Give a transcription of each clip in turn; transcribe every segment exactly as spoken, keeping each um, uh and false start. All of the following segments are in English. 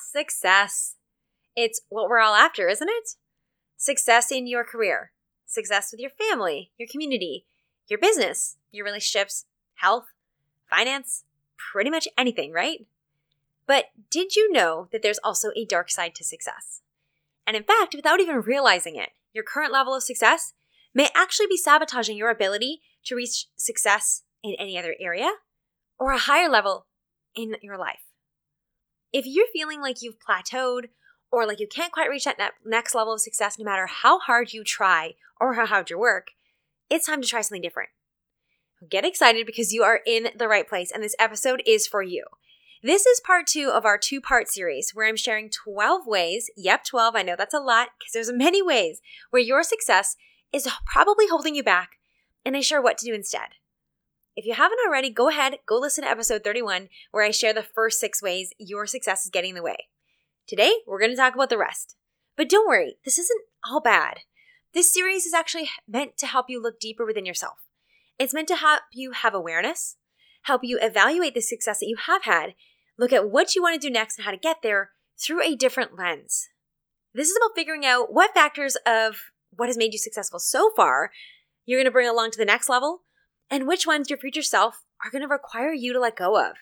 success. It's what we're all after, isn't it? Success in your career, success with your family, your community, your business, your relationships, health, finance, pretty much anything, right? But did you know that there's also a dark side to success? And in fact, without even realizing it, your current level of success may actually be sabotaging your ability to reach success in any other area or a higher level in your life. If you're feeling like you've plateaued or like you can't quite reach that ne- next level of success no matter how hard you try or how hard you work, it's time to try something different. Get excited because you are in the right place and this episode is for you. This is part two of our two-part series where I'm sharing twelve ways, yep, twelve, I know that's a lot because there's many ways where your success is probably holding you back, and I share what to do instead. If you haven't already, go ahead, go listen to episode thirty-one where I share the first six ways your success is getting in the way. Today, we're going to talk about the rest. But don't worry, this isn't all bad. This series is actually meant to help you look deeper within yourself. It's meant to help you have awareness, help you evaluate the success that you have had, look at what you want to do next and how to get there through a different lens. This is about figuring out what factors of what has made you successful so far you're going to bring along to the next level, and which ones your future self are going to require you to let go of.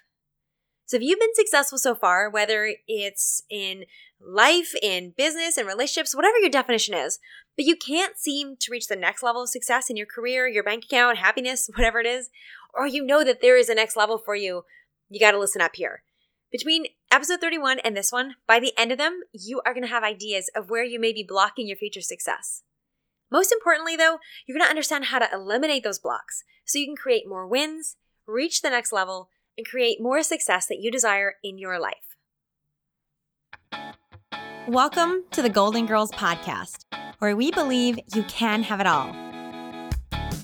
So if you've been successful so far, whether it's in life, in business, in relationships, whatever your definition is, but you can't seem to reach the next level of success in your career, your bank account, happiness, whatever it is, or you know that there is a next level for you, you got to listen up here. Between episode thirty-one and this one, by the end of them, you are going to have ideas of where you may be blocking your future success. Most importantly, though, you're going to understand how to eliminate those blocks so you can create more wins, reach the next level, and create more success that you desire in your life. Welcome to the Golden Girls Podcast, where we believe you can have it all.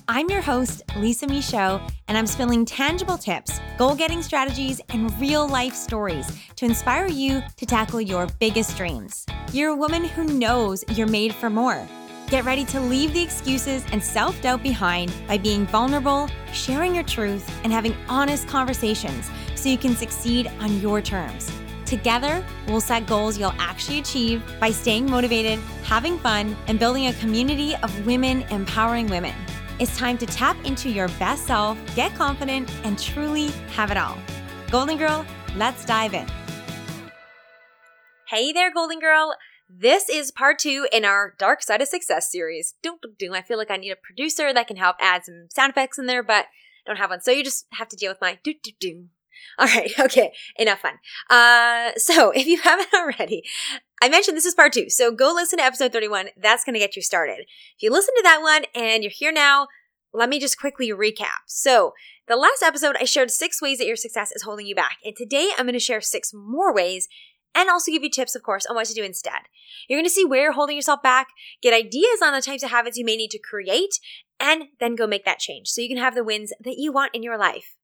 I'm your host, Lisa Michaud, and I'm spilling tangible tips, goal-getting strategies, and real-life stories to inspire you to tackle your biggest dreams. You're a woman who knows you're made for more. Get ready to leave the excuses and self-doubt behind by being vulnerable, sharing your truth, and having honest conversations so you can succeed on your terms. Together, we'll set goals you'll actually achieve by staying motivated, having fun, and building a community of women empowering women. It's time to tap into your best self, get confident, and truly have it all. Golden Girl, let's dive in. Hey there, Golden Girl. This is part two in our Dark Side of Success series. Doom, doom, doom. I feel like I need a producer that can help add some sound effects in there, but I don't have one. So you just have to deal with my doom, doom, doom. All right. Okay. Enough fun. Uh, so if you haven't already, I mentioned this is part two. So go listen to episode thirty-one. That's going to get you started. If you listen to that one and you're here now, let me just quickly recap. So the last episode, I shared six ways that your success is holding you back. And today I'm going to share six more ways and also give you tips, of course, on what to do instead. You're going to see where you're holding yourself back, get ideas on the types of habits you may need to create, and then go make that change so you can have the wins that you want in your life.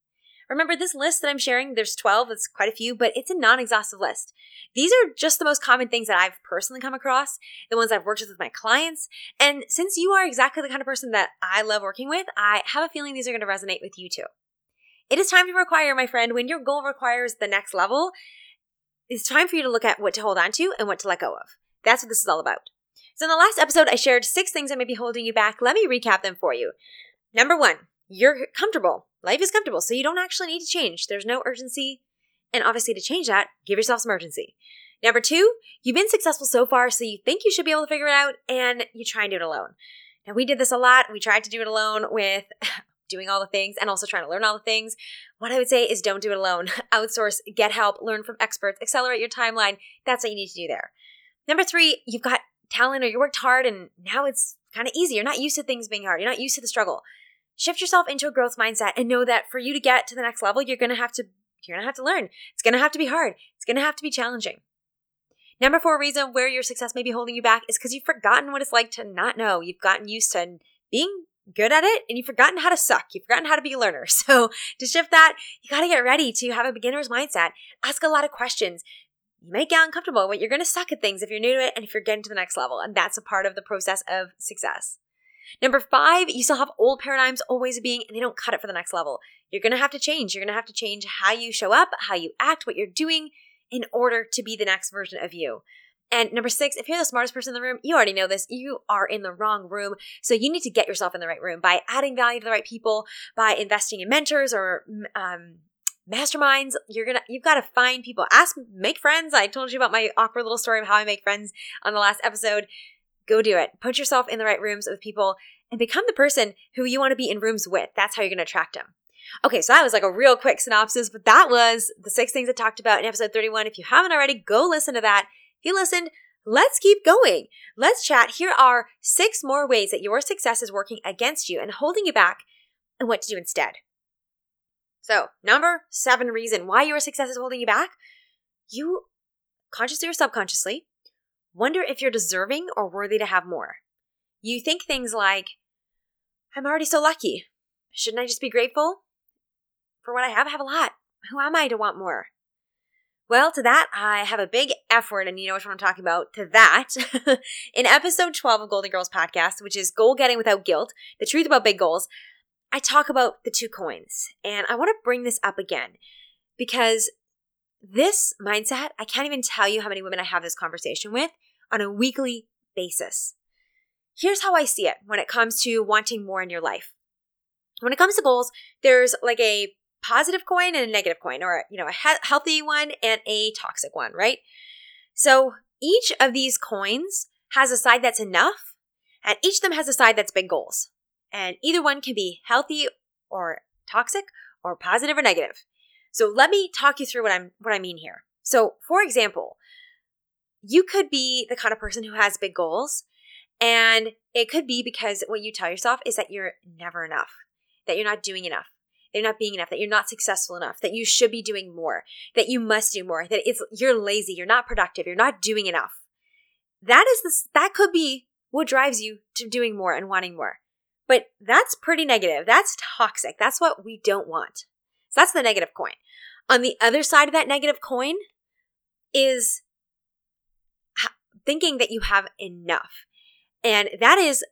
Remember, this list that I'm sharing, there's twelve, it's quite a few, but it's a non-exhaustive list. These are just the most common things that I've personally come across, the ones I've worked with with my clients, and since you are exactly the kind of person that I love working with, I have a feeling these are going to resonate with you too. It is time to require, my friend, when your goal requires the next level, it's time for you to look at what to hold on to and what to let go of. That's what this is all about. So in the last episode, I shared six things that may be holding you back. Let me recap them for you. Number one, you're comfortable. Life is comfortable, so you don't actually need to change. There's no urgency. And obviously to change that, give yourself some urgency. Number two, you've been successful so far, so you think you should be able to figure it out, and you try and do it alone. Now, we did this a lot. We tried to do it alone with doing all the things and also trying to learn all the things. What I would say is don't do it alone. Outsource, get help, learn from experts, accelerate your timeline. That's what you need to do there. Number three, you've got talent or you worked hard and now it's kind of easy. You're not used to things being hard. You're not used to the struggle. Shift yourself into a growth mindset and know that for you to get to the next level, you're going to have to you're going to have to learn. It's going to have to be hard. It's going to have to be challenging. Number four reason where your success may be holding you back is because you've forgotten what it's like to not know. You've gotten used to being good at it, and you've forgotten how to suck. You've forgotten how to be a learner. So to shift that, you got to get ready to have a beginner's mindset. Ask a lot of questions. You might get uncomfortable, but you're going to suck at things if you're new to it and if you're getting to the next level, and that's a part of the process of success. Number five, you still have old paradigms always being, and they don't cut it for the next level. You're going to have to change. You're going to have to change how you show up, how you act, what you're doing in order to be the next version of you. And number six, if you're the smartest person in the room, you already know this. You are in the wrong room. So you need to get yourself in the right room by adding value to the right people, by investing in mentors or um, masterminds. You're gonna, you've got to find people. Ask, make friends. I told you about my awkward little story of how I make friends on the last episode. Go do it. Put yourself in the right rooms with people and become the person who you want to be in rooms with. That's how you're going to attract them. Okay, so that was like a real quick synopsis, but that was the six things I talked about in episode thirty-one. If you haven't already, go listen to that. If you listened, let's keep going. Let's chat. Here are six more ways that your success is working against you and holding you back and what to do instead. So number seven reason why your success is holding you back. You, consciously or subconsciously, wonder if you're deserving or worthy to have more. You think things like, I'm already so lucky. Shouldn't I just be grateful for what I have? I have a lot. Who am I to want more? Well, to that, I have a big F word, and you know which one I'm talking about. To that, in episode twelve of Golden Girls Podcast, which is Goal Getting Without Guilt, the truth about big goals, I talk about the two coins. And I want to bring this up again because this mindset, I can't even tell you how many women I have this conversation with on a weekly basis. Here's how I see it when it comes to wanting more in your life. When it comes to goals, there's like a positive coin and a negative coin, or you know, a he- healthy one and a toxic one, right? So each of these coins has a side that's enough, and each of them has a side that's big goals. And either one can be healthy or toxic or positive or negative. So let me talk you through what I'm what I mean here. So for example, you could be the kind of person who has big goals, and it could be because what you tell yourself is that you're never enough, that you're not doing enough, that you're not being enough, that you're not successful enough, that you should be doing more, that you must do more, that it's you're lazy, you're not productive, you're not doing enough. That is this, that could be what drives you to doing more and wanting more. But that's pretty negative. That's toxic. That's what we don't want. So that's the negative coin. On the other side of that negative coin is thinking that you have enough. And that is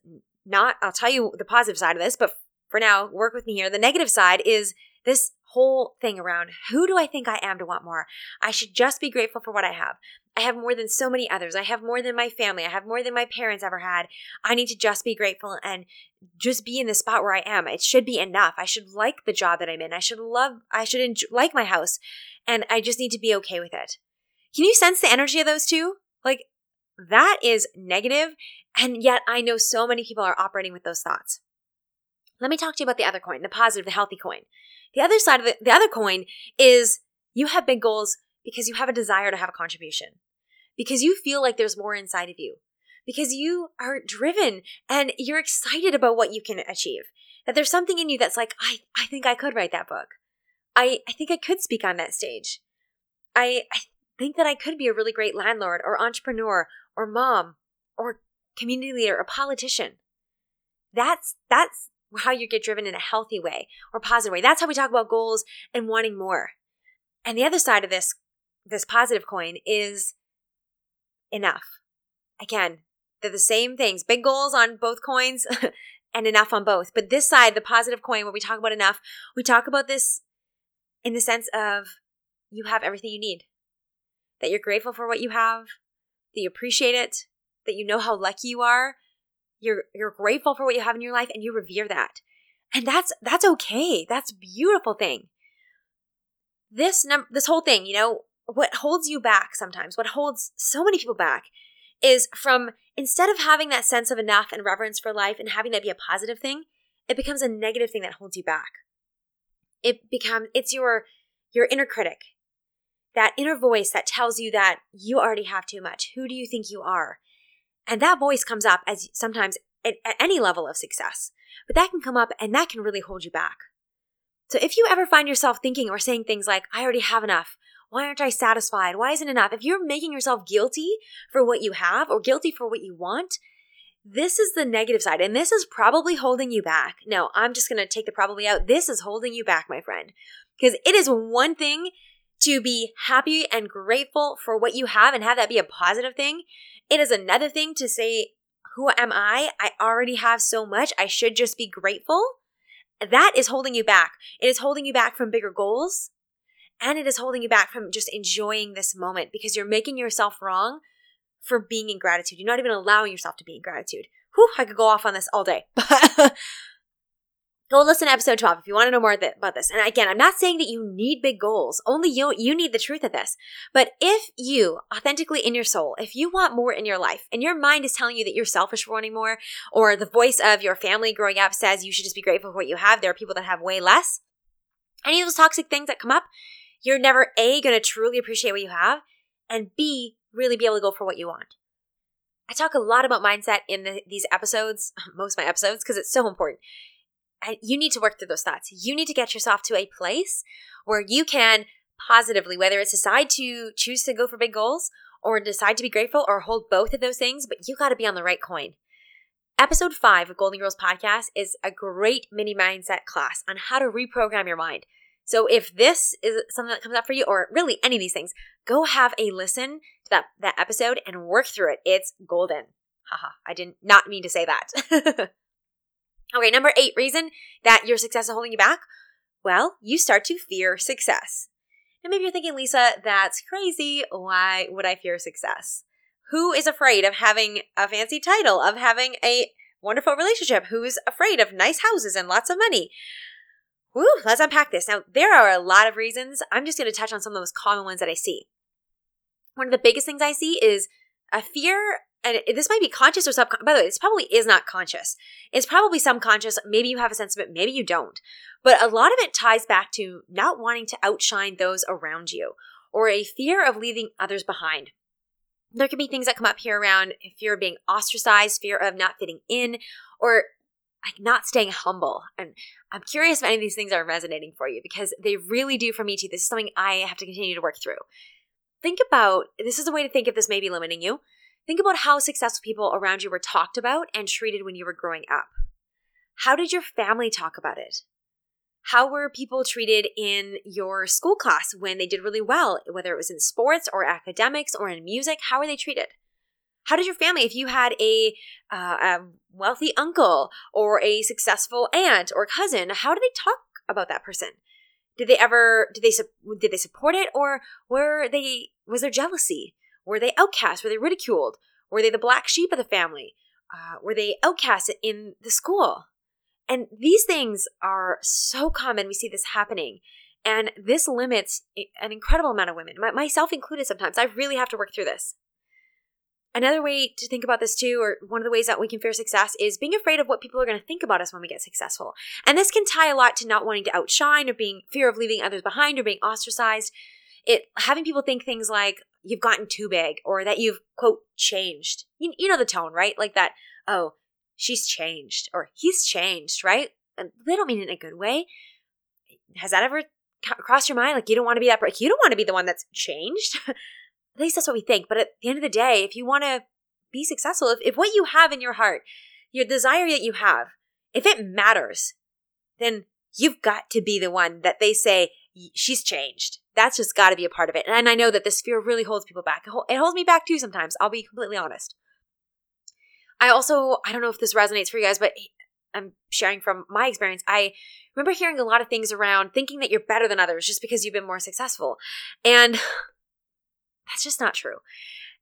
not, I'll tell you the positive side of this, but for now, work with me here. The negative side is this whole thing around, who do I think I am to want more? I should just be grateful for what I have. I have more than so many others. I have more than my family. I have more than my parents ever had. I need to just be grateful and just be in the spot where I am. It should be enough. I should like the job that I'm in. I should love, I should enjoy, like my house, and I just need to be okay with it. Can you sense the energy of those two? Like, that is negative, and yet I know so many people are operating with those thoughts. Let me talk to you about the other coin, the positive, the healthy coin. The other side of the, the other coin is you have big goals because you have a desire to have a contribution, because you feel like there's more inside of you, because you are driven and you're excited about what you can achieve, that there's something in you that's like, I, I think I could write that book. I, I think I could speak on that stage. I, I think that I could be a really great landlord or entrepreneur or mom or community leader or politician. That's, that's, how you get driven in a healthy way or positive way. That's how we talk about goals and wanting more. And the other side of this, this positive coin is enough. Again, they're the same things, big goals on both coins and enough on both. But this side, the positive coin, when we talk about enough, we talk about this in the sense of you have everything you need, that you're grateful for what you have, that you appreciate it, that you know how lucky you are. You're you're grateful for what you have in your life and you revere that. And that's that's okay. That's a beautiful thing. This num- this whole thing, you know, what holds you back sometimes, what holds so many people back is from instead of having that sense of enough and reverence for life and having that be a positive thing, it becomes a negative thing that holds you back. It becomes it's your your inner critic, that inner voice that tells you that you already have too much. Who do you think you are? And that voice comes up as sometimes at, at any level of success, but that can come up and that can really hold you back. So if you ever find yourself thinking or saying things like, I already have enough. Why aren't I satisfied? Why isn't enough? If you're making yourself guilty for what you have or guilty for what you want, this is the negative side. And this is probably holding you back. No, I'm just going to take the probably out. This is holding you back, my friend, because it is one thing to be happy and grateful for what you have and have that be a positive thing. It is another thing to say, who am I? I already have so much. I should just be grateful. That is holding you back. It is holding you back from bigger goals. and it is holding you back from just enjoying this moment because you're making yourself wrong for being in gratitude. You're not even allowing yourself to be in gratitude. Whew, I could go off on this all day. But go listen to episode twelve if you want to know more th- about this. And again, I'm not saying that you need big goals. Only you you need the truth of this. But if you authentically in your soul, if you want more in your life and your mind is telling you that you're selfish for wanting more, or the voice of your family growing up says you should just be grateful for what you have, there are people that have way less, any of those toxic things that come up, you're never A, going to truly appreciate what you have, and B, really be able to go for what you want. I talk a lot about mindset in the, these episodes, most of my episodes, because it's so important. I, you need to work through those thoughts. You need to get yourself to a place where you can positively, whether it's decide to choose to go for big goals or decide to be grateful or hold both of those things, but you got to be on the right coin. Episode five of Golden Girls Podcast is a great mini mindset class on how to reprogram your mind. So if this is something that comes up for you, or really any of these things, go have a listen to that, that episode and work through it. It's golden. Haha, I did not mean to say that. Okay, number eight reason that your success is holding you back. Well, you start to fear success. And maybe you're thinking, Lisa, that's crazy. Why would I fear success? Who is afraid of having a fancy title, of having a wonderful relationship? Who's afraid of nice houses and lots of money? Woo, let's unpack this. Now, there are a lot of reasons. I'm just going to touch on some of those common ones that I see. One of the biggest things I see is a fear, and this might be conscious or subconscious. By the way, this probably is not conscious. It's probably subconscious. Maybe you have a sense of it. Maybe you don't. But a lot of it ties back to not wanting to outshine those around you, or a fear of leaving others behind. There could be things that come up here around fear of being ostracized, fear of not fitting in, or like not staying humble. And I'm curious if any of these things are resonating for you, because they really do for me too. This is something I have to continue to work through. Think about, this is a way to think if this may be limiting you. Think about how successful people around you were talked about and treated when you were growing up. How did your family talk about it? How were people treated in your school class when they did really well, whether it was in sports or academics or in music? How were they treated? How did your family, if you had a, uh, a wealthy uncle or a successful aunt or cousin, how did they talk about that person? Did they ever, did they, did they support it, or were they, was there jealousy? Were they outcast? Were they ridiculed? Were they the black sheep of the family? Uh, were they outcast in the school? And these things are so common. We see this happening. And this limits an incredible amount of women, myself included sometimes. I really have to work through this. Another way to think about this too, or one of the ways that we can fear success, is being afraid of what people are going to think about us when we get successful. And this can tie a lot to not wanting to outshine, or being fear of leaving others behind, or being ostracized. It having people think things like you've gotten too big, or that you've, quote, changed. You, you know the tone, right? Like that, oh, she's changed, or he's changed, right? And they don't mean it in a good way. Has that ever co- crossed your mind? Like, you don't want to be that person. You don't want to be the one that's changed. At least that's what we think. But at the end of the day, if you want to be successful, if, if what you have in your heart, your desire that you have, if it matters, then you've got to be the one that they say, she's changed. That's just got to be a part of it. And I know that this fear really holds people back. It holds me back too sometimes. I'll be completely honest. I also, I don't know if this resonates for you guys, but I'm sharing from my experience. I remember hearing a lot of things around thinking that you're better than others just because you've been more successful. And that's just not true.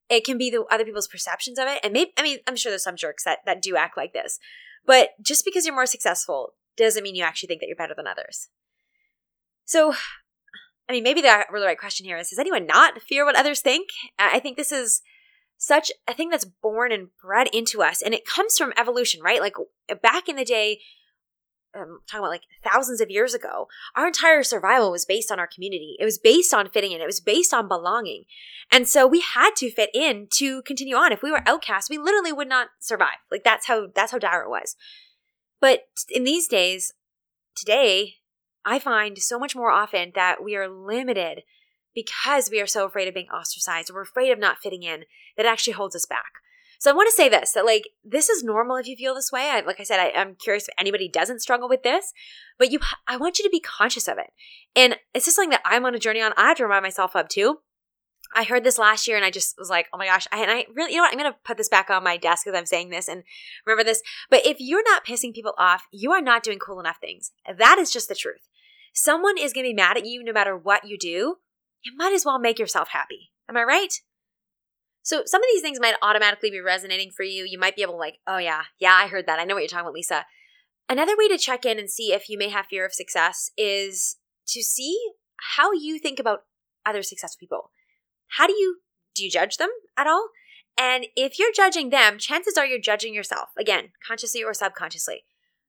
It can be the other people's perceptions of it. And maybe, I mean, I'm sure there's some jerks that, that do act like this. But just because you're more successful doesn't mean you actually think that you're better than others. So, I mean, maybe the really right question here is, does anyone not fear what others think? I think this is such a thing that's born and bred into us, and it comes from evolution, right? Like back in the day, I'm talking about like thousands of years ago, our entire survival was based on our community. It was based on fitting in. It was based on belonging. And so we had to fit in to continue on. If we were outcast, we literally would not survive. Like that's how that's how dire it was. But in these days, today, I find so much more often that we are limited because we are so afraid of being ostracized, or we're afraid of not fitting in, that actually holds us back. So I want to say this, that like this is normal if you feel this way. I, like I said, I, I'm curious if anybody doesn't struggle with this, but you, I want you to be conscious of it. And it's just something that I'm on a journey on. I have to remind myself of too. I heard this last year and I just was like, oh my gosh. I, and I really, you know what? I'm going to put this back on my desk as I'm saying this and remember this. But if you're not pissing people off, you are not doing cool enough things. That is just the truth. someone is going to be mad at you no matter what you do, you might as well make yourself happy. Am I right? So some of these things might automatically be resonating for you. You might be able to like, oh yeah, yeah, I heard that. I know what you're talking about, Lisa. Another way to check in and see if you may have fear of success is to see how you think about other successful people. How do you, do you judge them at all? And if you're judging them, chances are you're judging yourself, again, consciously or subconsciously.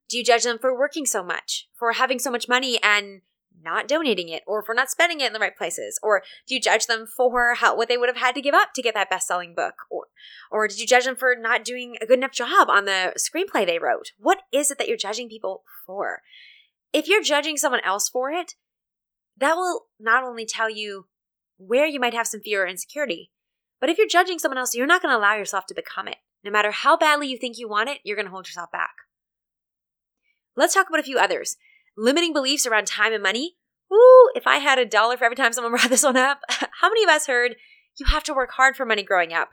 Do you judge them for working so much, for having so much money and not donating it, or for not spending it in the right places? Or do you judge them for how what they would have had to give up to get that best-selling book? Or or did you judge them for not doing a good enough job on the screenplay they wrote? What is it that you're judging people for? If you're judging someone else for it, that will not only tell you where you might have some fear or insecurity, but if you're judging someone else, you're not going to allow yourself to become it. No matter how badly you think you want it, you're going to hold yourself back. Let's talk about a few others. Limiting beliefs around time and money. Ooh, if I had a dollar for every time someone brought this one up. How many of us heard you have to work hard for money growing up?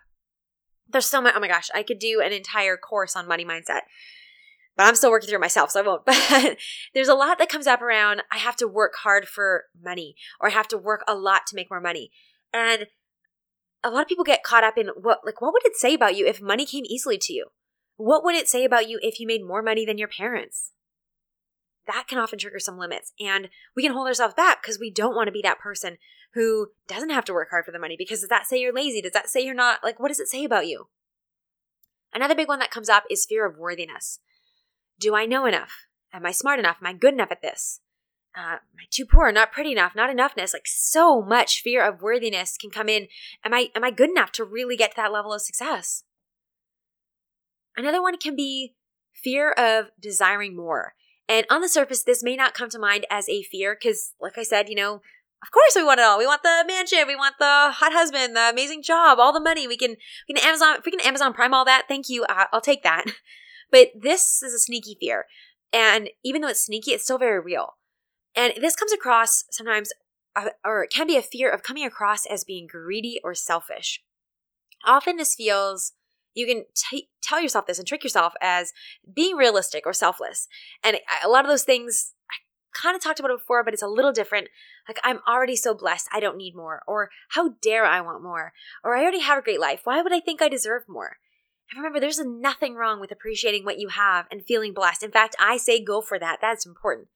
There's so much. Oh my gosh, I could do an entire course on money mindset. But I'm still working through it myself, so I won't. But there's a lot that comes up around I have to work hard for money, or I have to work a lot to make more money. And a lot of people get caught up in what, like, what would it say about you if money came easily to you? What would it say about you if you made more money than your parents? That can often trigger some limits, and we can hold ourselves back because we don't want to be that person who doesn't have to work hard for the money, because does that say you're lazy? Does that say you're not, like, what does it say about you? Another big one that comes up is fear of worthiness. Do I know enough? Am I smart enough? Am I good enough at this? Uh, am I too poor? Not pretty enough? Not enoughness? Like, so much fear of worthiness can come in. Am I am I good enough to really get to that level of success? Another one can be fear of desiring more. And on the surface, this may not come to mind as a fear because, like I said, you know, of course we want it all. We want the mansion. We want the hot husband, the amazing job, all the money. We can, we can Amazon, if we can Amazon Prime all that, thank you. Uh, I'll take that. But this is a sneaky fear. And even though it's sneaky, it's still very real. And this comes across sometimes, or it can be a fear of coming across as being greedy or selfish. Often this feels, you can t- tell yourself this and trick yourself as being realistic or selfless. And a lot of those things, I kind of talked about it before, but it's a little different. Like, I'm already so blessed, I don't need more. Or how dare I want more? Or I already have a great life. Why would I think I deserve more? And remember, there's nothing wrong with appreciating what you have and feeling blessed. In fact, I say go for that. That's important.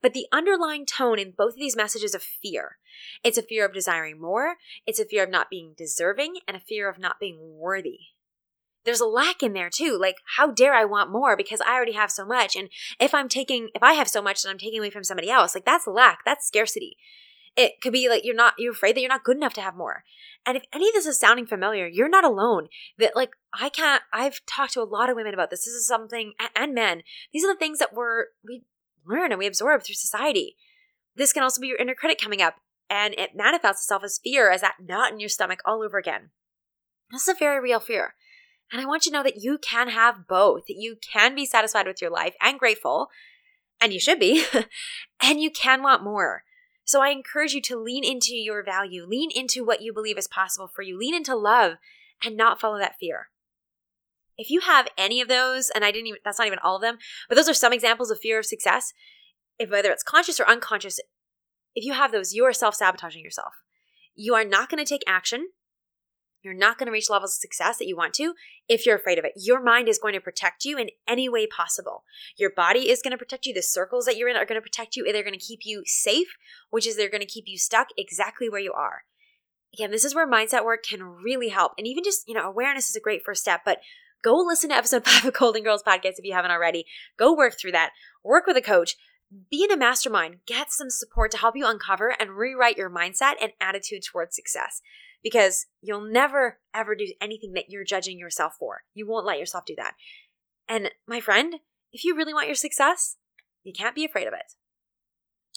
But the underlying tone in both of these messages of fear, it's a fear of desiring more, it's a fear of not being deserving, and a fear of not being worthy. There's a lack in there too. Like, how dare I want more because I already have so much. And if I'm taking, if I have so much that I'm taking away from somebody else, like, that's lack, that's scarcity. It could be like, you're not, you're afraid that you're not good enough to have more. And if any of this is sounding familiar, you're not alone. That, like, I can't, I've talked to a lot of women about this. This is something, and men, these are the things that we're, we learn and we absorb through society. This can also be your inner critic coming up, and it manifests itself as fear, as that knot in your stomach all over again. This is a very real fear. And I want you to know that you can have both. That you can be satisfied with your life and grateful, and you should be, and you can want more. So I encourage you to lean into your value, lean into what you believe is possible for you, lean into love, and not follow that fear. If you have any of those, and I didn't even, that's not even all of them, but those are some examples of fear of success, if whether it's conscious or unconscious, if you have those, you are self-sabotaging yourself. You are not going to take action. You're not going to reach levels of success that you want to if you're afraid of it. Your mind is going to protect you in any way possible. Your body is going to protect you. The circles that you're in are going to protect you. They're going to keep you safe, which is they're going to keep you stuck exactly where you are. Again, this is where mindset work can really help. And even just, you know, awareness is a great first step, but go listen to episode five of Golden Girls Podcast if you haven't already. Go work through that. Work with a coach. Be in a mastermind. Get some support to help you uncover and rewrite your mindset and attitude towards success. Because you'll never, ever do anything that you're judging yourself for. You won't let yourself do that. And my friend, if you really want your success, you can't be afraid of it.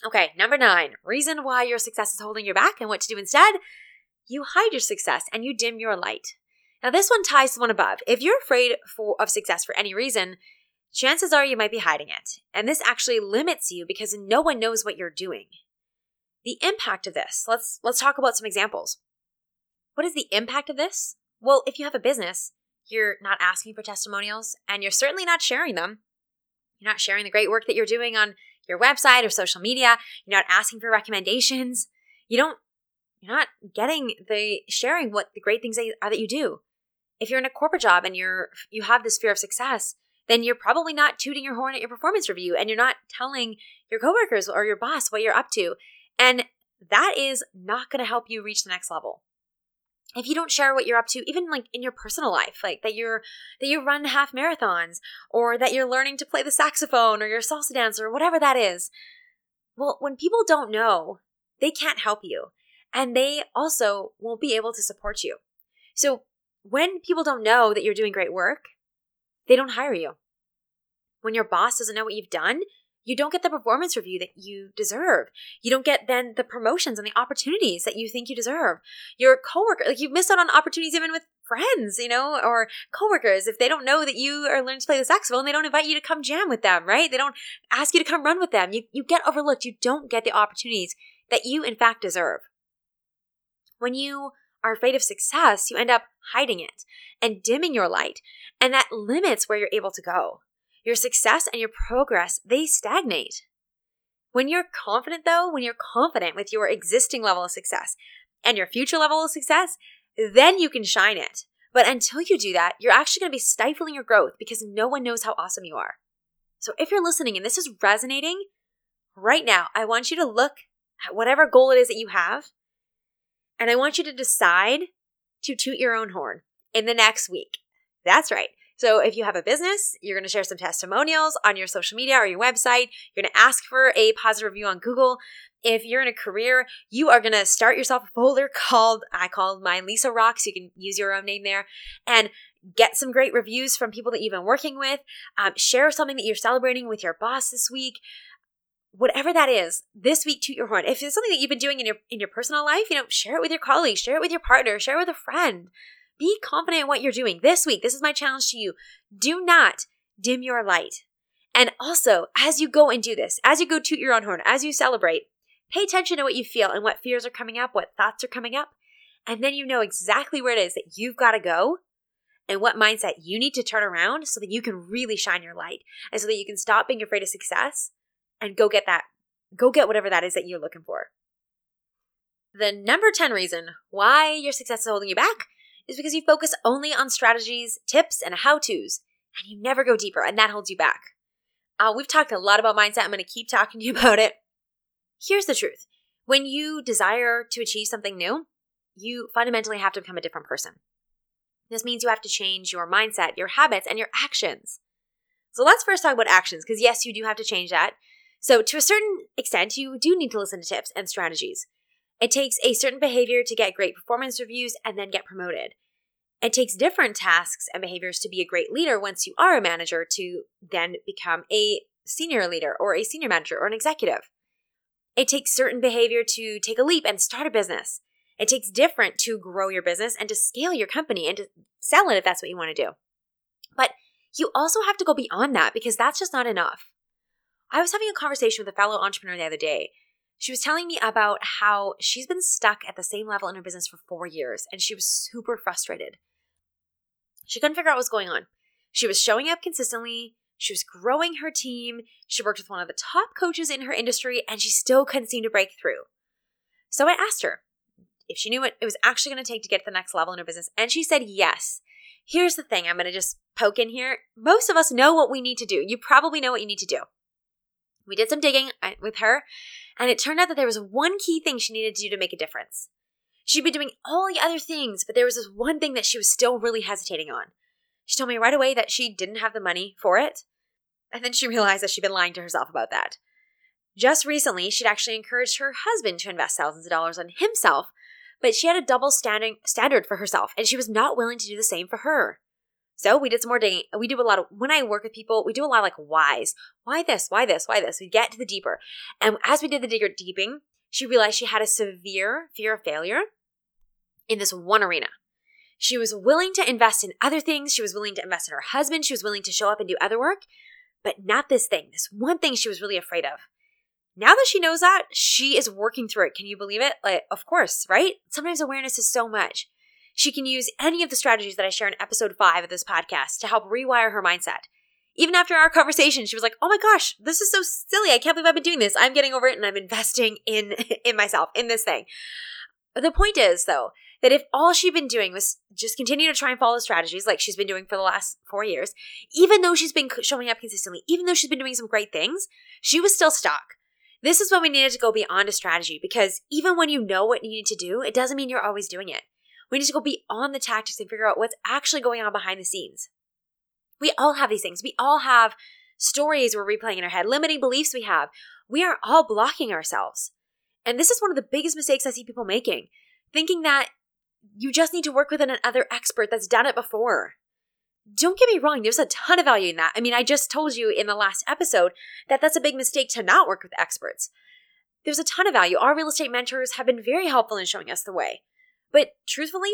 Okay, number nine, reason why your success is holding you back and what to do instead. You hide your success and you dim your light. Now this one ties to the one above. If you're afraid for, of success for any reason, chances are you might be hiding it. And this actually limits you because no one knows what you're doing. The impact of this, let's, let's talk about some examples. What is the impact of this? Well, if you have a business, you're not asking for testimonials and you're certainly not sharing them. You're not sharing the great work that you're doing on your website or social media. You're not asking for recommendations. You don't, you're not getting the sharing what the great things are that you do. If you're in a corporate job and you're, you have this fear of success, then you're probably not tooting your horn at your performance review, and you're not telling your coworkers or your boss what you're up to. And that is not going to help you reach the next level. If you don't share what you're up to, even like in your personal life, like that you're that you run half marathons, or that you're learning to play the saxophone or your salsa dance or whatever that is, well, when people don't know, they can't help you, and they also won't be able to support you. So when people don't know that you're doing great work, they don't hire you. When your boss doesn't know what you've done, you don't get the performance review that you deserve. You don't get then the promotions and the opportunities that you think you deserve. Your coworker, like you miss out on opportunities even with friends, you know, or coworkers. If they don't know that you are learning to play the saxophone, they don't invite you to come jam with them, right? They don't ask you to come run with them. You, you get overlooked. You don't get the opportunities that you in fact deserve. When you are afraid of success, you end up hiding it and dimming your light. And that limits where you're able to go. Your success and your progress, they stagnate. When you're confident though, when you're confident with your existing level of success and your future level of success, then you can shine it. But until you do that, you're actually going to be stifling your growth because no one knows how awesome you are. So if you're listening and this is resonating right now, I want you to look at whatever goal it is that you have, and I want you to decide to toot your own horn in the next week. That's right. So if you have a business, you're going to share some testimonials on your social media or your website. You're going to ask for a positive review on Google. If you're in a career, you are going to start yourself a folder called, I call mine Lisa Rocks. You can use your own name there and get some great reviews from people that you've been working with. Um, share something that you're celebrating with your boss this week. Whatever that is, this week, toot your horn. If it's something that you've been doing in your in your personal life, you know, share it with your colleagues, share it with your partner, share it with a friend. Be confident in what you're doing. This week, this is my challenge to you. Do not dim your light. And also, as you go and do this, as you go toot your own horn, as you celebrate, pay attention to what you feel and what fears are coming up, what thoughts are coming up. And then you know exactly where it is that you've got to go and what mindset you need to turn around so that you can really shine your light and so that you can stop being afraid of success and go get that, go get whatever that is that you're looking for. The number ten reason why your success is holding you back is because you focus only on strategies, tips, and how-tos, and you never go deeper, and that holds you back. Uh, we've talked a lot about mindset. I'm going to keep talking to you about it. Here's the truth. When you desire to achieve something new, you fundamentally have to become a different person. This means you have to change your mindset, your habits, and your actions. So let's first talk about actions, because yes, you do have to change that. So to a certain extent, you do need to listen to tips and strategies. It takes a certain behavior to get great performance reviews and then get promoted. It takes different tasks and behaviors to be a great leader once you are a manager to then become a senior leader or a senior manager or an executive. It takes certain behavior to take a leap and start a business. It takes different to grow your business and to scale your company and to sell it if that's what you want to do. But you also have to go beyond that because that's just not enough. I was having a conversation with a fellow entrepreneur the other day. She was telling me about how she's been stuck at the same level in her business for four years, and she was super frustrated. She couldn't figure out what was going on. She was showing up consistently. She was growing her team. She worked with one of the top coaches in her industry, and she still couldn't seem to break through. So I asked her if she knew what it was actually going to take to get to the next level in her business, and she said yes. Here's the thing. I'm going to just poke in here. Most of us know what we need to do. You probably know what you need to do. We did some digging with her, and it turned out that there was one key thing she needed to do to make a difference. She'd been doing all the other things, but there was this one thing that she was still really hesitating on. She told me right away that she didn't have the money for it, and then she realized that she'd been lying to herself about that. Just recently, she'd actually encouraged her husband to invest thousands of dollars on himself, but she had a double standing standard for herself, and she was not willing to do the same for her. So we did some more digging. We do a lot of, when I work with people, we do a lot of like whys. Why this? Why this? Why this? We get to the deeper. And as we did the digger deeping, she realized she had a severe fear of failure in this one arena. She was willing to invest in other things. She was willing to invest in her husband. She was willing to show up and do other work, but not this thing. This one thing she was really afraid of. Now that she knows that, she is working through it. Can you believe it? Like, of course, right? Sometimes awareness is so much. She can use any of the strategies that I share in episode five of this podcast to help rewire her mindset. Even after our conversation, she was like, oh my gosh, this is so silly. I can't believe I've been doing this. I'm getting over it and I'm investing in, in myself, in this thing. The point is, though, that if all she'd been doing was just continue to try and follow strategies like she's been doing for the last four years, even though she's been showing up consistently, even though she's been doing some great things, she was still stuck. This is when we needed to go beyond a strategy, because even when you know what you need to do, it doesn't mean you're always doing it. We need to go beyond the tactics and figure out what's actually going on behind the scenes. We all have these things. We all have stories we're replaying in our head, limiting beliefs we have. We are all blocking ourselves. And this is one of the biggest mistakes I see people making, thinking that you just need to work with another expert that's done it before. Don't get me wrong. There's a ton of value in that. I mean, I just told you in the last episode that that's a big mistake to not work with experts. There's a ton of value. Our real estate mentors have been very helpful in showing us the way. But truthfully,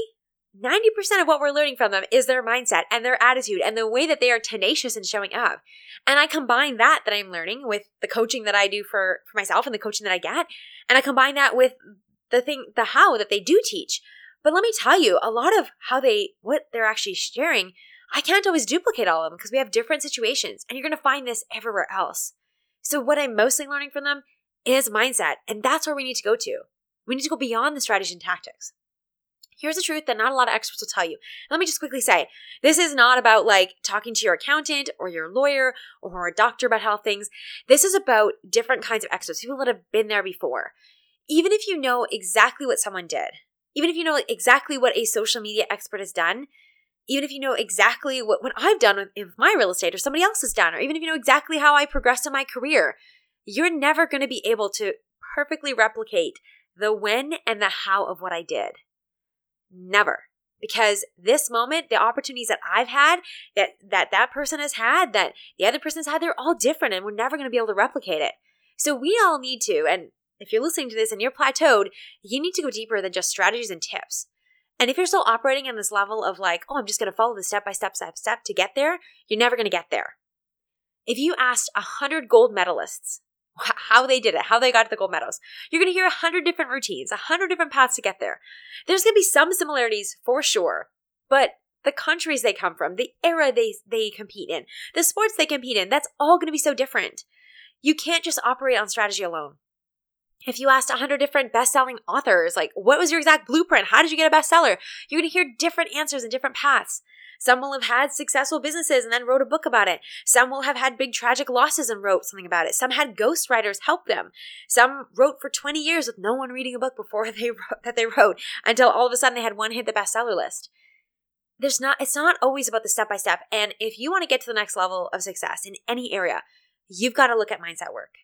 ninety percent of what we're learning from them is their mindset and their attitude and the way that they are tenacious in showing up. And I combine that that I'm learning with the coaching that I do for, for myself and the coaching that I get. And I combine that with the thing, the how that they do teach. But let me tell you, a lot of how they, what they're actually sharing, I can't always duplicate all of them because we have different situations, and you're going to find this everywhere else. So what I'm mostly learning from them is mindset, and that's where we need to go to. We need to go beyond the strategy and tactics. Here's the truth that not a lot of experts will tell you. Let me just quickly say, this is not about like talking to your accountant or your lawyer or a doctor about health things. This is about different kinds of experts, people that have been there before. Even if you know exactly what someone did, even if you know exactly what a social media expert has done, even if you know exactly what, what I've done with, with my real estate or somebody else has done, or even if you know exactly how I progressed in my career, you're never going to be able to perfectly replicate the when and the how of what I did. Never. Because this moment, the opportunities that I've had, that that, that person has had, that the other person's had, they're all different, and we're never going to be able to replicate it. So we all need to, and if you're listening to this and you're plateaued, you need to go deeper than just strategies and tips. And if you're still operating on this level of like, oh, I'm just going to follow the step-by-step, step-by-step to get there, you're never going to get there. If you asked one hundred gold medalists how they did it, how they got to the gold medals, you're going to hear one hundred different routines, one hundred different paths to get there. There's going to be some similarities for sure, but the countries they come from, the era they, they compete in, the sports they compete in, that's all going to be so different. You can't just operate on strategy alone. If you asked one hundred different best-selling authors, like, what was your exact blueprint? How did you get a bestseller? You're going to hear different answers and different paths. Some will have had successful businesses and then wrote a book about it. Some will have had big tragic losses and wrote something about it. Some had ghostwriters help them. Some wrote for twenty years with no one reading a book before they wrote, that they wrote until all of a sudden they had one hit the bestseller list. There's not. It's not always about the step-by-step. And if you want to get to the next level of success in any area, you've got to look at mindset work.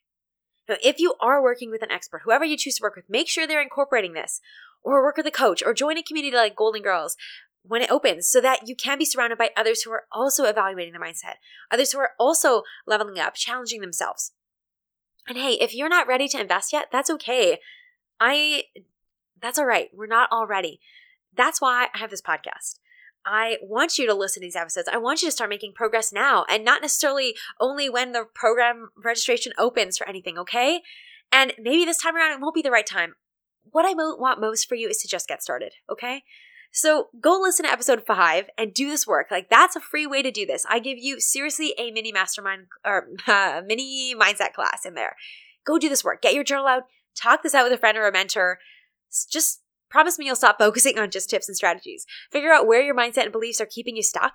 Now, if you are working with an expert, whoever you choose to work with, make sure they're incorporating this, or work with a coach, or join a community like Golden Girls when it opens, so that you can be surrounded by others who are also evaluating the mindset, others who are also leveling up, challenging themselves. And hey, if you're not ready to invest yet, that's okay. I, that's all right. We're not all ready. That's why I have this podcast. I want you to listen to these episodes. I want you to start making progress now, and not necessarily only when the program registration opens for anything, okay? And maybe this time around it won't be the right time. What I mo- want most for you is to just get started, okay? So go listen to episode five and do this work. Like, that's a free way to do this. I give you seriously a mini mastermind or uh, mini mindset class in there. Go do this work. Get your journal out. Talk this out with a friend or a mentor. Just promise me you'll stop focusing on just tips and strategies. Figure out where your mindset and beliefs are keeping you stuck,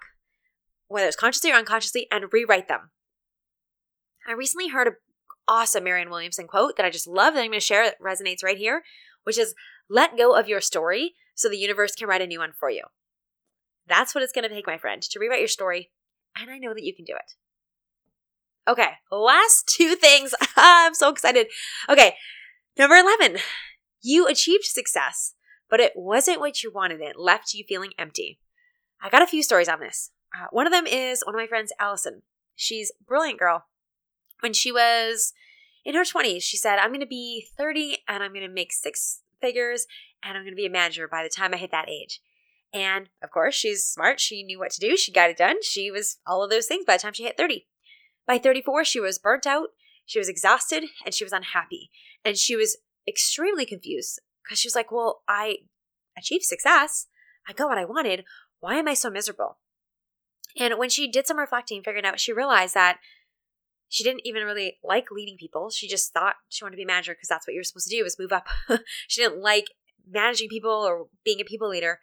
whether it's consciously or unconsciously, and rewrite them. I recently heard an awesome Marian Williamson quote that I just love that I'm going to share that resonates right here, which is, let go of your story so the universe can write a new one for you. That's what it's going to take, my friend, to rewrite your story, and I know that you can do it. Okay, last two things. I'm so excited. Okay, number eleven. You achieved success, but it wasn't what you wanted. It left you feeling empty. I got a few stories on this. Uh, one of them is one of my friends, Allison. She's a brilliant girl. When she was in her twenties, she said, I'm going to be thirty and I'm going to make six figures and I'm going to be a manager by the time I hit that age. And of course, she's smart. She knew what to do. She got it done. She was all of those things by the time she hit thirty. By thirty-four, she was burnt out. She was exhausted and she was unhappy. And she was extremely confused because she was like, well, I achieved success. I got what I wanted. Why am I so miserable? And when she did some reflecting, figuring out, she realized that she didn't even really like leading people. She just thought she wanted to be a manager because that's what you're supposed to do, is move up. She didn't like managing people or being a people leader.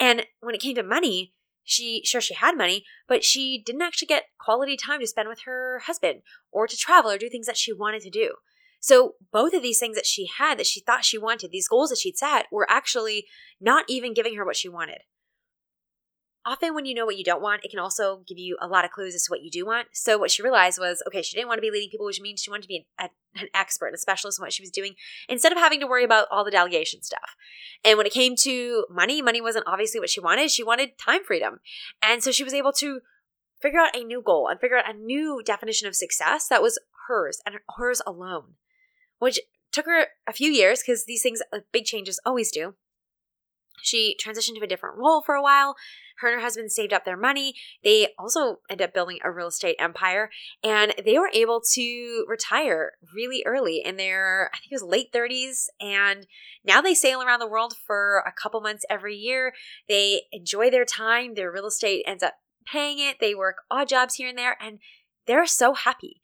And when it came to money, she sure she had money, but she didn't actually get quality time to spend with her husband or to travel or do things that she wanted to do. So both of these things that she had, that she thought she wanted, these goals that she'd set, were actually not even giving her what she wanted. Often when you know what you don't want, it can also give you a lot of clues as to what you do want. So what she realized was, okay, she didn't want to be leading people, which means she wanted to be an, an expert, a specialist in what she was doing, instead of having to worry about all the delegation stuff. And when it came to money, money wasn't obviously what she wanted. She wanted time freedom. And so she was able to figure out a new goal and figure out a new definition of success that was hers and hers alone, which took her a few years because these things, big changes always do. She transitioned to a different role for a while. Her and her husband saved up their money. They also ended up building a real estate empire, and they were able to retire really early in their, I think it was late thirties. And now they sail around the world for a couple months every year. They enjoy their time. Their real estate ends up paying it. They work odd jobs here and there, and they're so happy.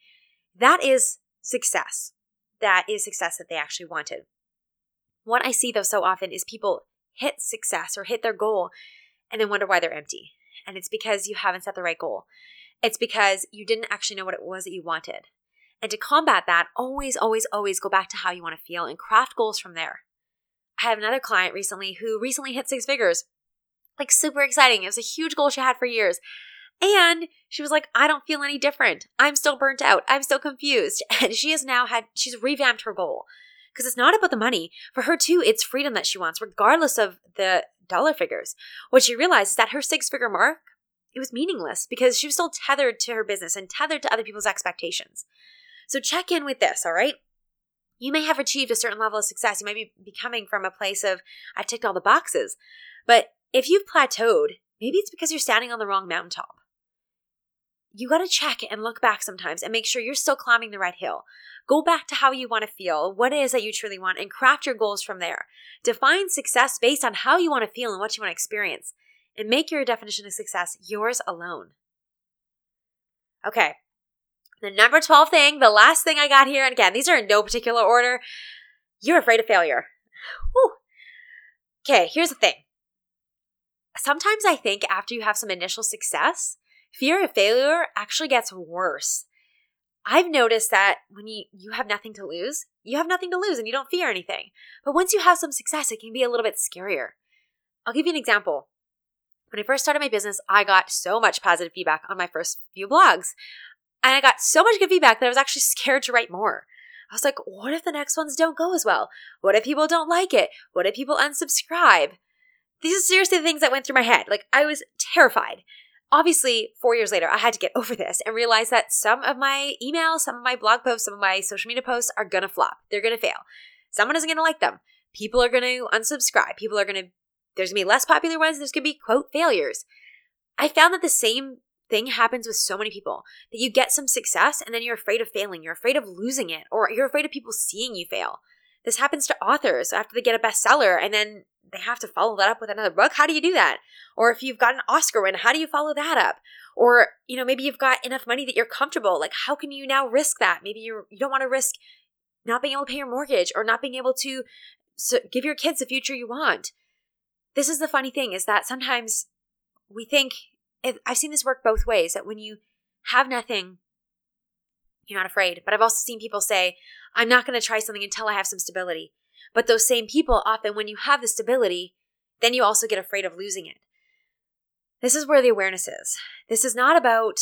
That is success. That is success that they actually wanted. What I see though so often is people hit success or hit their goal and then wonder why they're empty. And it's because you haven't set the right goal. It's because you didn't actually know what it was that you wanted. And to combat that, always, always, always go back to how you want to feel and craft goals from there. I have another client recently who recently hit six figures. Like, super exciting. It was a huge goal she had for years. And she was like, I don't feel any different. I'm still burnt out. I'm still confused. And she has now had, she's revamped her goal. Because it's not about the money. For her too, it's freedom that she wants, regardless of the dollar figures. What she realized is that her six-figure mark, it was meaningless because she was still tethered to her business and tethered to other people's expectations. So check in with this, all right? You may have achieved a certain level of success. You might be, be coming from a place of, I ticked all the boxes. But if you've plateaued, maybe it's because you're standing on the wrong mountaintop. You got to check and look back sometimes and make sure you're still climbing the right hill. Go back to how you want to feel, what it is that you truly want, and craft your goals from there. Define success based on how you want to feel and what you want to experience, and make your definition of success yours alone. Okay, the number twelve thing, the last thing I got here, and again, these are in no particular order. You're afraid of failure. Whew. Okay, here's the thing. Sometimes I think after you have some initial success, fear of failure actually gets worse. I've noticed that when you, you have nothing to lose, you have nothing to lose and you don't fear anything. But once you have some success, it can be a little bit scarier. I'll give you an example. When I first started my business, I got so much positive feedback on my first few blogs. And I got so much good feedback that I was actually scared to write more. I was like, what if the next ones don't go as well? What if people don't like it? What if people unsubscribe? These are seriously the things that went through my head. Like, I was terrified. Obviously, four years later, I had to get over this and realize that some of my emails, some of my blog posts, some of my social media posts are going to flop. They're going to fail. Someone isn't going to like them. People are going to unsubscribe. People are going to, there's going to be less popular ones. There's going to be, quote, failures. I found that the same thing happens with so many people, that you get some success and then you're afraid of failing. You're afraid of losing it, or you're afraid of people seeing you fail. This happens to authors after they get a bestseller and then they have to follow that up with another book. How do you do that? Or if you've got an Oscar win, how do you follow that up? Or, you know, maybe you've got enough money that you're comfortable. Like, how can you now risk that? Maybe you you don't want to risk not being able to pay your mortgage or not being able to give your kids the future you want. This is the funny thing, is that sometimes we think, I've seen this work both ways, that when you have nothing, you're not afraid. But I've also seen people say, I'm not going to try something until I have some stability. But those same people, often when you have the stability, then you also get afraid of losing it. This is where the awareness is. This is not about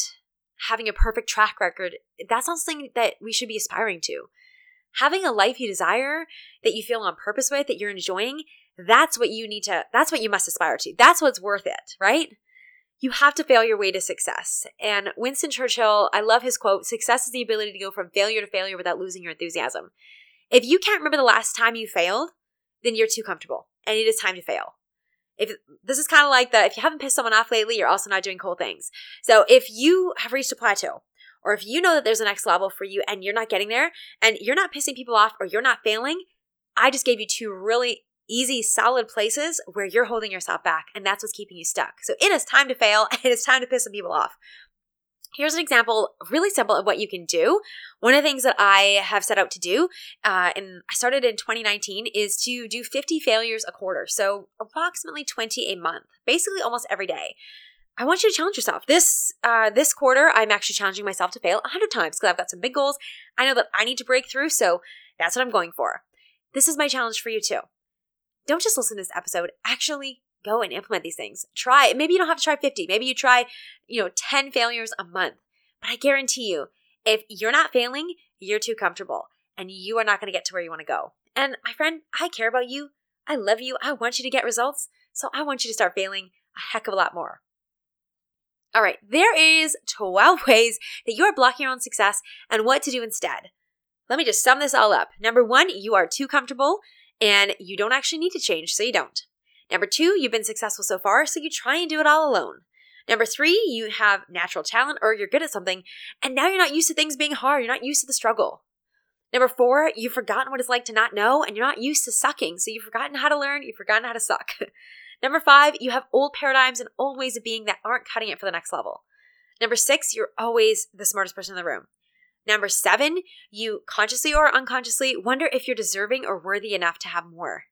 having a perfect track record. That's not something that we should be aspiring to. Having a life you desire, that you feel on purpose with, that you're enjoying, that's what you need to, that's what you must aspire to. That's what's worth it, right? You have to fail your way to success. And Winston Churchill, I love his quote, success is the ability to go from failure to failure without losing your enthusiasm. If you can't remember the last time you failed, then you're too comfortable and it is time to fail. If this is kind of like the, if you haven't pissed someone off lately, you're also not doing cool things. So if you have reached a plateau, or if you know that there's a next level for you and you're not getting there and you're not pissing people off or you're not failing, I just gave you two really easy, solid places where you're holding yourself back, and that's what's keeping you stuck. So it is time to fail, and it is time to piss some people off. Here's an example, really simple, of what you can do. One of the things that I have set out to do, uh, and I started in twenty nineteen, is to do fifty failures a quarter, so approximately twenty a month, basically almost every day. I want you to challenge yourself. This uh, this quarter, I'm actually challenging myself to fail one hundred times because I've got some big goals. I know that I need to break through, so that's what I'm going for. This is my challenge for you too. Don't just listen to this episode. Actually go and implement these things. Try. Maybe you don't have to try fifty. Maybe you try, you know, ten failures a month. But I guarantee you, if you're not failing, you're too comfortable and you are not going to get to where you want to go. And my friend, I care about you. I love you. I want you to get results. So I want you to start failing a heck of a lot more. All right, there is twelve ways that you are blocking your own success and what to do instead. Let me just sum this all up. Number one, you are too comfortable and you don't actually need to change, so you don't. Number two, you've been successful so far, so you try and do it all alone. Number three, you have natural talent or you're good at something, and now you're not used to things being hard. You're not used to the struggle. Number four, you've forgotten what it's like to not know, and you're not used to sucking, so you've forgotten how to learn, you've forgotten how to suck. Number five, you have old paradigms and old ways of being that aren't cutting it for the next level. Number six, you're always the smartest person in the room. Number seven, you consciously or unconsciously wonder if you're deserving or worthy enough to have more.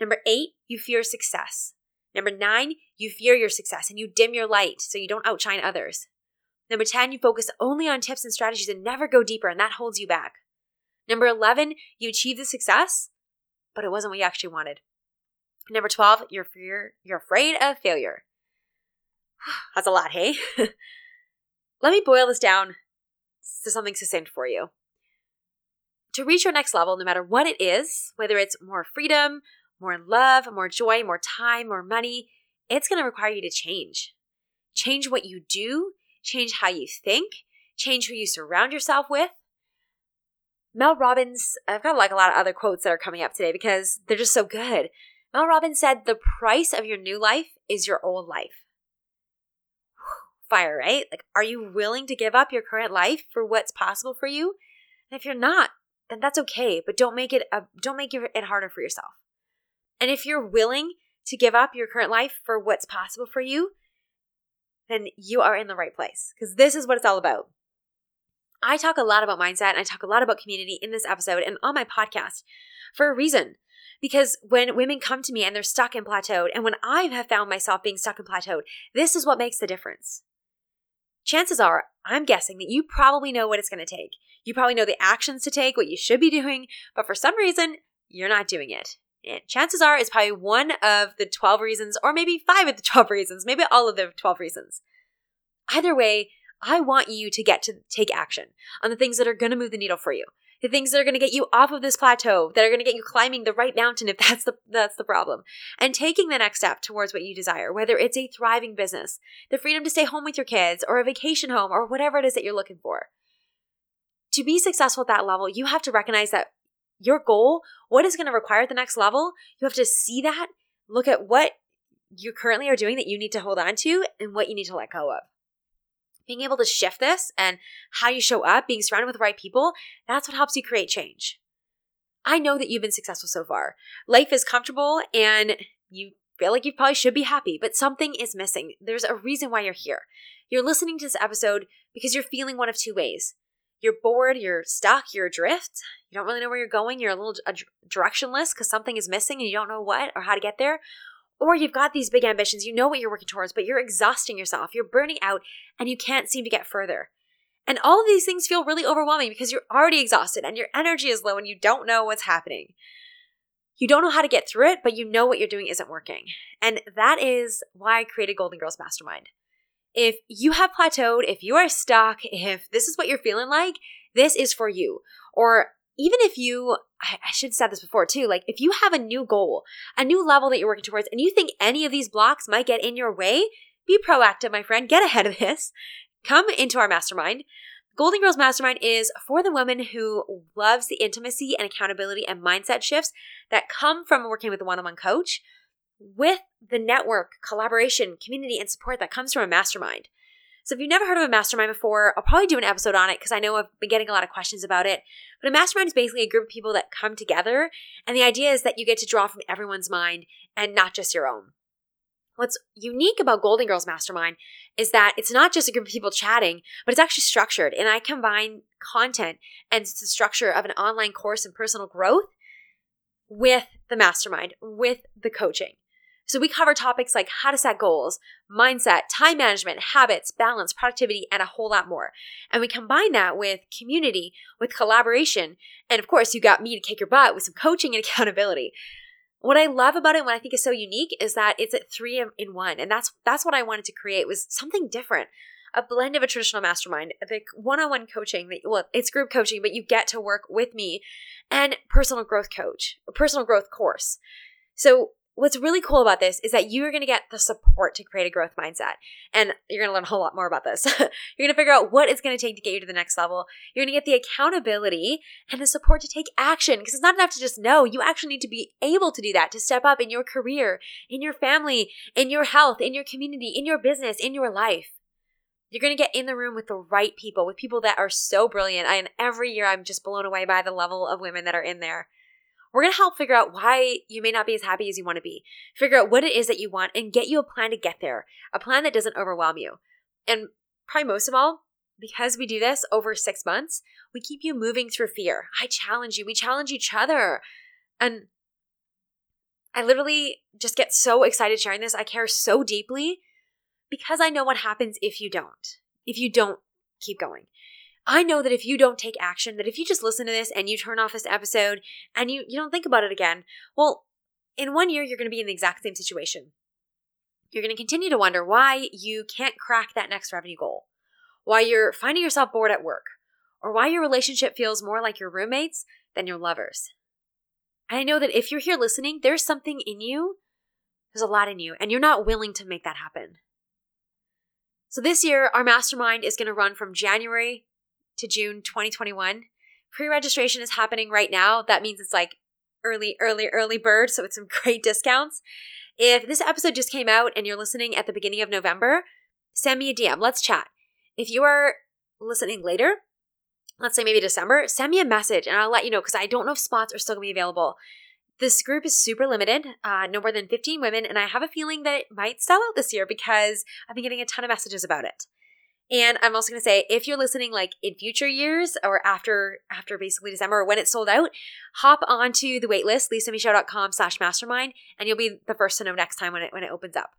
Number eight, you fear success. Number nine, you fear your success and you dim your light so you don't outshine others. Number ten, you focus only on tips and strategies and never go deeper, and that holds you back. Number eleven, you achieve the success, but it wasn't what you actually wanted. Number twelve, you're fear, you're afraid of failure. That's a lot, hey? Let me boil this down to something succinct for you. To reach your next level, no matter what it is, whether it's more freedom, more love, more joy, more time, more money, it's going to require you to change. Change what you do, change how you think, change who you surround yourself with. Mel Robbins, I've got like a lot of other quotes that are coming up today because they're just so good. Mel Robbins said, the price of your new life is your old life. Fire, right? Like, are you willing to give up your current life for what's possible for you? And if you're not, then that's okay, but don't make it a, don't make it harder for yourself. And if you're willing to give up your current life for what's possible for you, then you are in the right place because this is what it's all about. I talk a lot about mindset and I talk a lot about community in this episode and on my podcast for a reason. Because when women come to me and they're stuck and plateaued, and when I have found myself being stuck and plateaued, this is what makes the difference. Chances are, I'm guessing that you probably know what it's going to take. You probably know the actions to take, what you should be doing, but for some reason, you're not doing it. And chances are, it's probably one of the twelve reasons, or maybe five of the twelve reasons, maybe all of the twelve reasons. Either way, I want you to get to take action on the things that are going to move the needle for you. The things that are going to get you off of this plateau, that are going to get you climbing the right mountain if that's the that's the problem, and taking the next step towards what you desire, whether it's a thriving business, the freedom to stay home with your kids, or a vacation home, or whatever it is that you're looking for. To be successful at that level, you have to recognize that your goal, what is going to require at the next level, you have to see that, look at what you currently are doing that you need to hold on to and what you need to let go of. Being able to shift this and how you show up, being surrounded with the right people, that's what helps you create change. I know that you've been successful so far. Life is comfortable and you feel like you probably should be happy, but something is missing. There's a reason why you're here. You're listening to this episode because you're feeling one of two ways. You're bored, you're stuck, you're adrift, you don't really know where you're going, you're a little ad- directionless because something is missing and you don't know what or how to get there. Or you've got these big ambitions, you know what you're working towards, but you're exhausting yourself, you're burning out, and you can't seem to get further. And all of these things feel really overwhelming because you're already exhausted and your energy is low and you don't know what's happening. You don't know how to get through it, but you know what you're doing isn't working. And that is why I created Golden Girls Mastermind. If you have plateaued, if you are stuck, if this is what you're feeling like, this is for you. Or even if you, I should have said this before too, like if you have a new goal, a new level that you're working towards, and you think any of these blocks might get in your way, be proactive, my friend. Get ahead of this. Come into our mastermind. Golden Girls Mastermind is for the woman who loves the intimacy and accountability and mindset shifts that come from working with a one-on-one coach, with the network, collaboration, community, and support that comes from a mastermind. So if you've never heard of a mastermind before, I'll probably do an episode on it because I know I've been getting a lot of questions about it. But a mastermind is basically a group of people that come together, and the idea is that you get to draw from everyone's mind and not just your own. What's unique about Golden Girls Mastermind is that it's not just a group of people chatting, but it's actually structured. And I combine content and the structure of an online course and personal growth with the mastermind, with the coaching. So we cover topics like how to set goals, mindset, time management, habits, balance, productivity, and a whole lot more. And we combine that with community, with collaboration, and of course, you got me to kick your butt with some coaching and accountability. What I love about it and what I think is so unique is that it's at three in one. And that's that's what I wanted to create, was something different, a blend of a traditional mastermind, the one-on-one coaching, that, well, it's group coaching, but you get to work with me, and personal growth coach, a personal growth course. So what's really cool about this is that you're going to get the support to create a growth mindset. And you're going to learn a whole lot more about this. You're going to figure out what it's going to take to get you to the next level. You're going to get the accountability and the support to take action, because it's not enough to just know. You actually need to be able to do that, to step up in your career, in your family, in your health, in your community, in your business, in your life. You're going to get in the room with the right people, with people that are so brilliant. And every year I'm just blown away by the level of women that are in there. We're going to help figure out why you may not be as happy as you want to be, figure out what it is that you want, and get you a plan to get there, a plan that doesn't overwhelm you. And probably most of all, because we do this over six months, we keep you moving through fear. I challenge you. We challenge each other. And I literally just get so excited sharing this. I care so deeply because I know what happens if you don't, if you don't keep going. I know that if you don't take action, that if you just listen to this and you turn off this episode and you, you don't think about it again, well, in one year, you're going to be in the exact same situation. You're going to continue to wonder why you can't crack that next revenue goal, why you're finding yourself bored at work, or why your relationship feels more like your roommates than your lovers. And I know that if you're here listening, there's something in you, there's a lot in you, and you're not willing to make that happen. So this year, our mastermind is going to run from January to June twenty twenty-one. Pre-registration is happening right now. That means it's like early, early, early bird, so it's some great discounts. If this episode just came out and you're listening at the beginning of November, send me a D M. Let's chat. If you are listening later, let's say maybe December, send me a message and I'll let you know, because I don't know if spots are still going to be available. This group is super limited, uh, no more than fifteen women, and I have a feeling that it might sell out this year because I've been getting a ton of messages about it. And I'm also going to say, if you're listening like in future years or after after basically December or when it's sold out, hop onto the waitlist, lisamichaud.com slash mastermind, and you'll be the first to know next time when it when it opens up.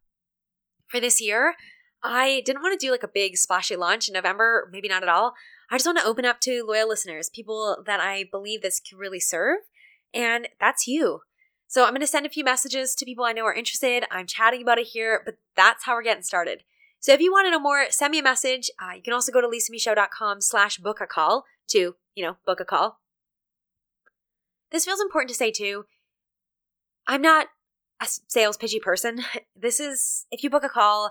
For this year, I didn't want to do like a big splashy launch in November, maybe not at all. I just want to open up to loyal listeners, people that I believe this can really serve, and that's you. So I'm going to send a few messages to people I know are interested. I'm chatting about it here, but that's how we're getting started. So if you want to know more, send me a message. Uh, you can also go to lisamichaud.com slash book a call to, you know, book a call. This feels important to say too. I'm not a sales pitchy person. This is, if you book a call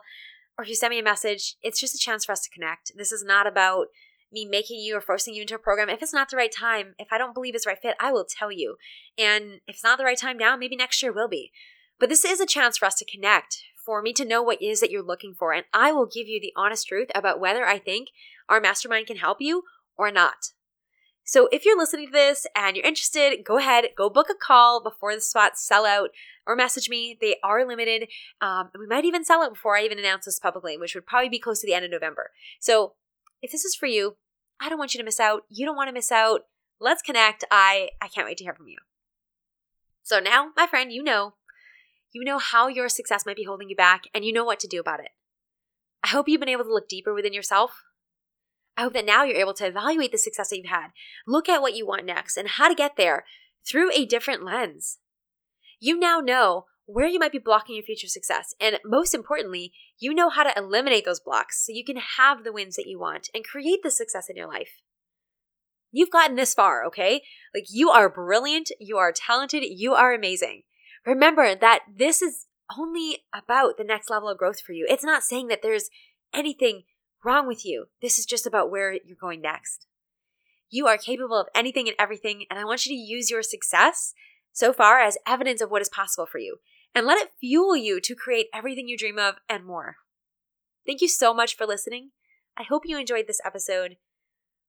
or if you send me a message, it's just a chance for us to connect. This is not about me making you or forcing you into a program. If it's not the right time, if I don't believe it's the right fit, I will tell you. And if it's not the right time now, maybe next year will be. But this is a chance for us to connect, for me to know what it is that you're looking for. And I will give you the honest truth about whether I think our mastermind can help you or not. So if you're listening to this and you're interested, go ahead, go book a call before the spots sell out, or message me. They are limited. Um, and we might even sell out before I even announce this publicly, which would probably be close to the end of November. So if this is for you, I don't want you to miss out. You don't want to miss out. Let's connect. I, I can't wait to hear from you. So now, my friend, you know. You know how your success might be holding you back, and you know what to do about it. I hope you've been able to look deeper within yourself. I hope that now you're able to evaluate the success that you've had, look at what you want next, and how to get there through a different lens. You now know where you might be blocking your future success, and most importantly, you know how to eliminate those blocks so you can have the wins that you want and create the success in your life. You've gotten this far, okay? Like, you are brilliant, you are talented, you are amazing. Remember that this is only about the next level of growth for you. It's not saying that there's anything wrong with you. This is just about where you're going next. You are capable of anything and everything, and I want you to use your success so far as evidence of what is possible for you, and let it fuel you to create everything you dream of and more. Thank you so much for listening. I hope you enjoyed this episode.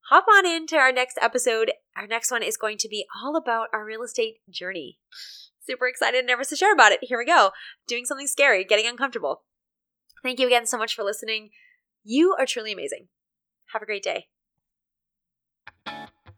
Hop on into our next episode. Our next one is going to be all about our real estate journey. Super excited and nervous to share about it. Here we go. Doing something scary, getting uncomfortable. Thank you again so much for listening. You are truly amazing. Have a great day.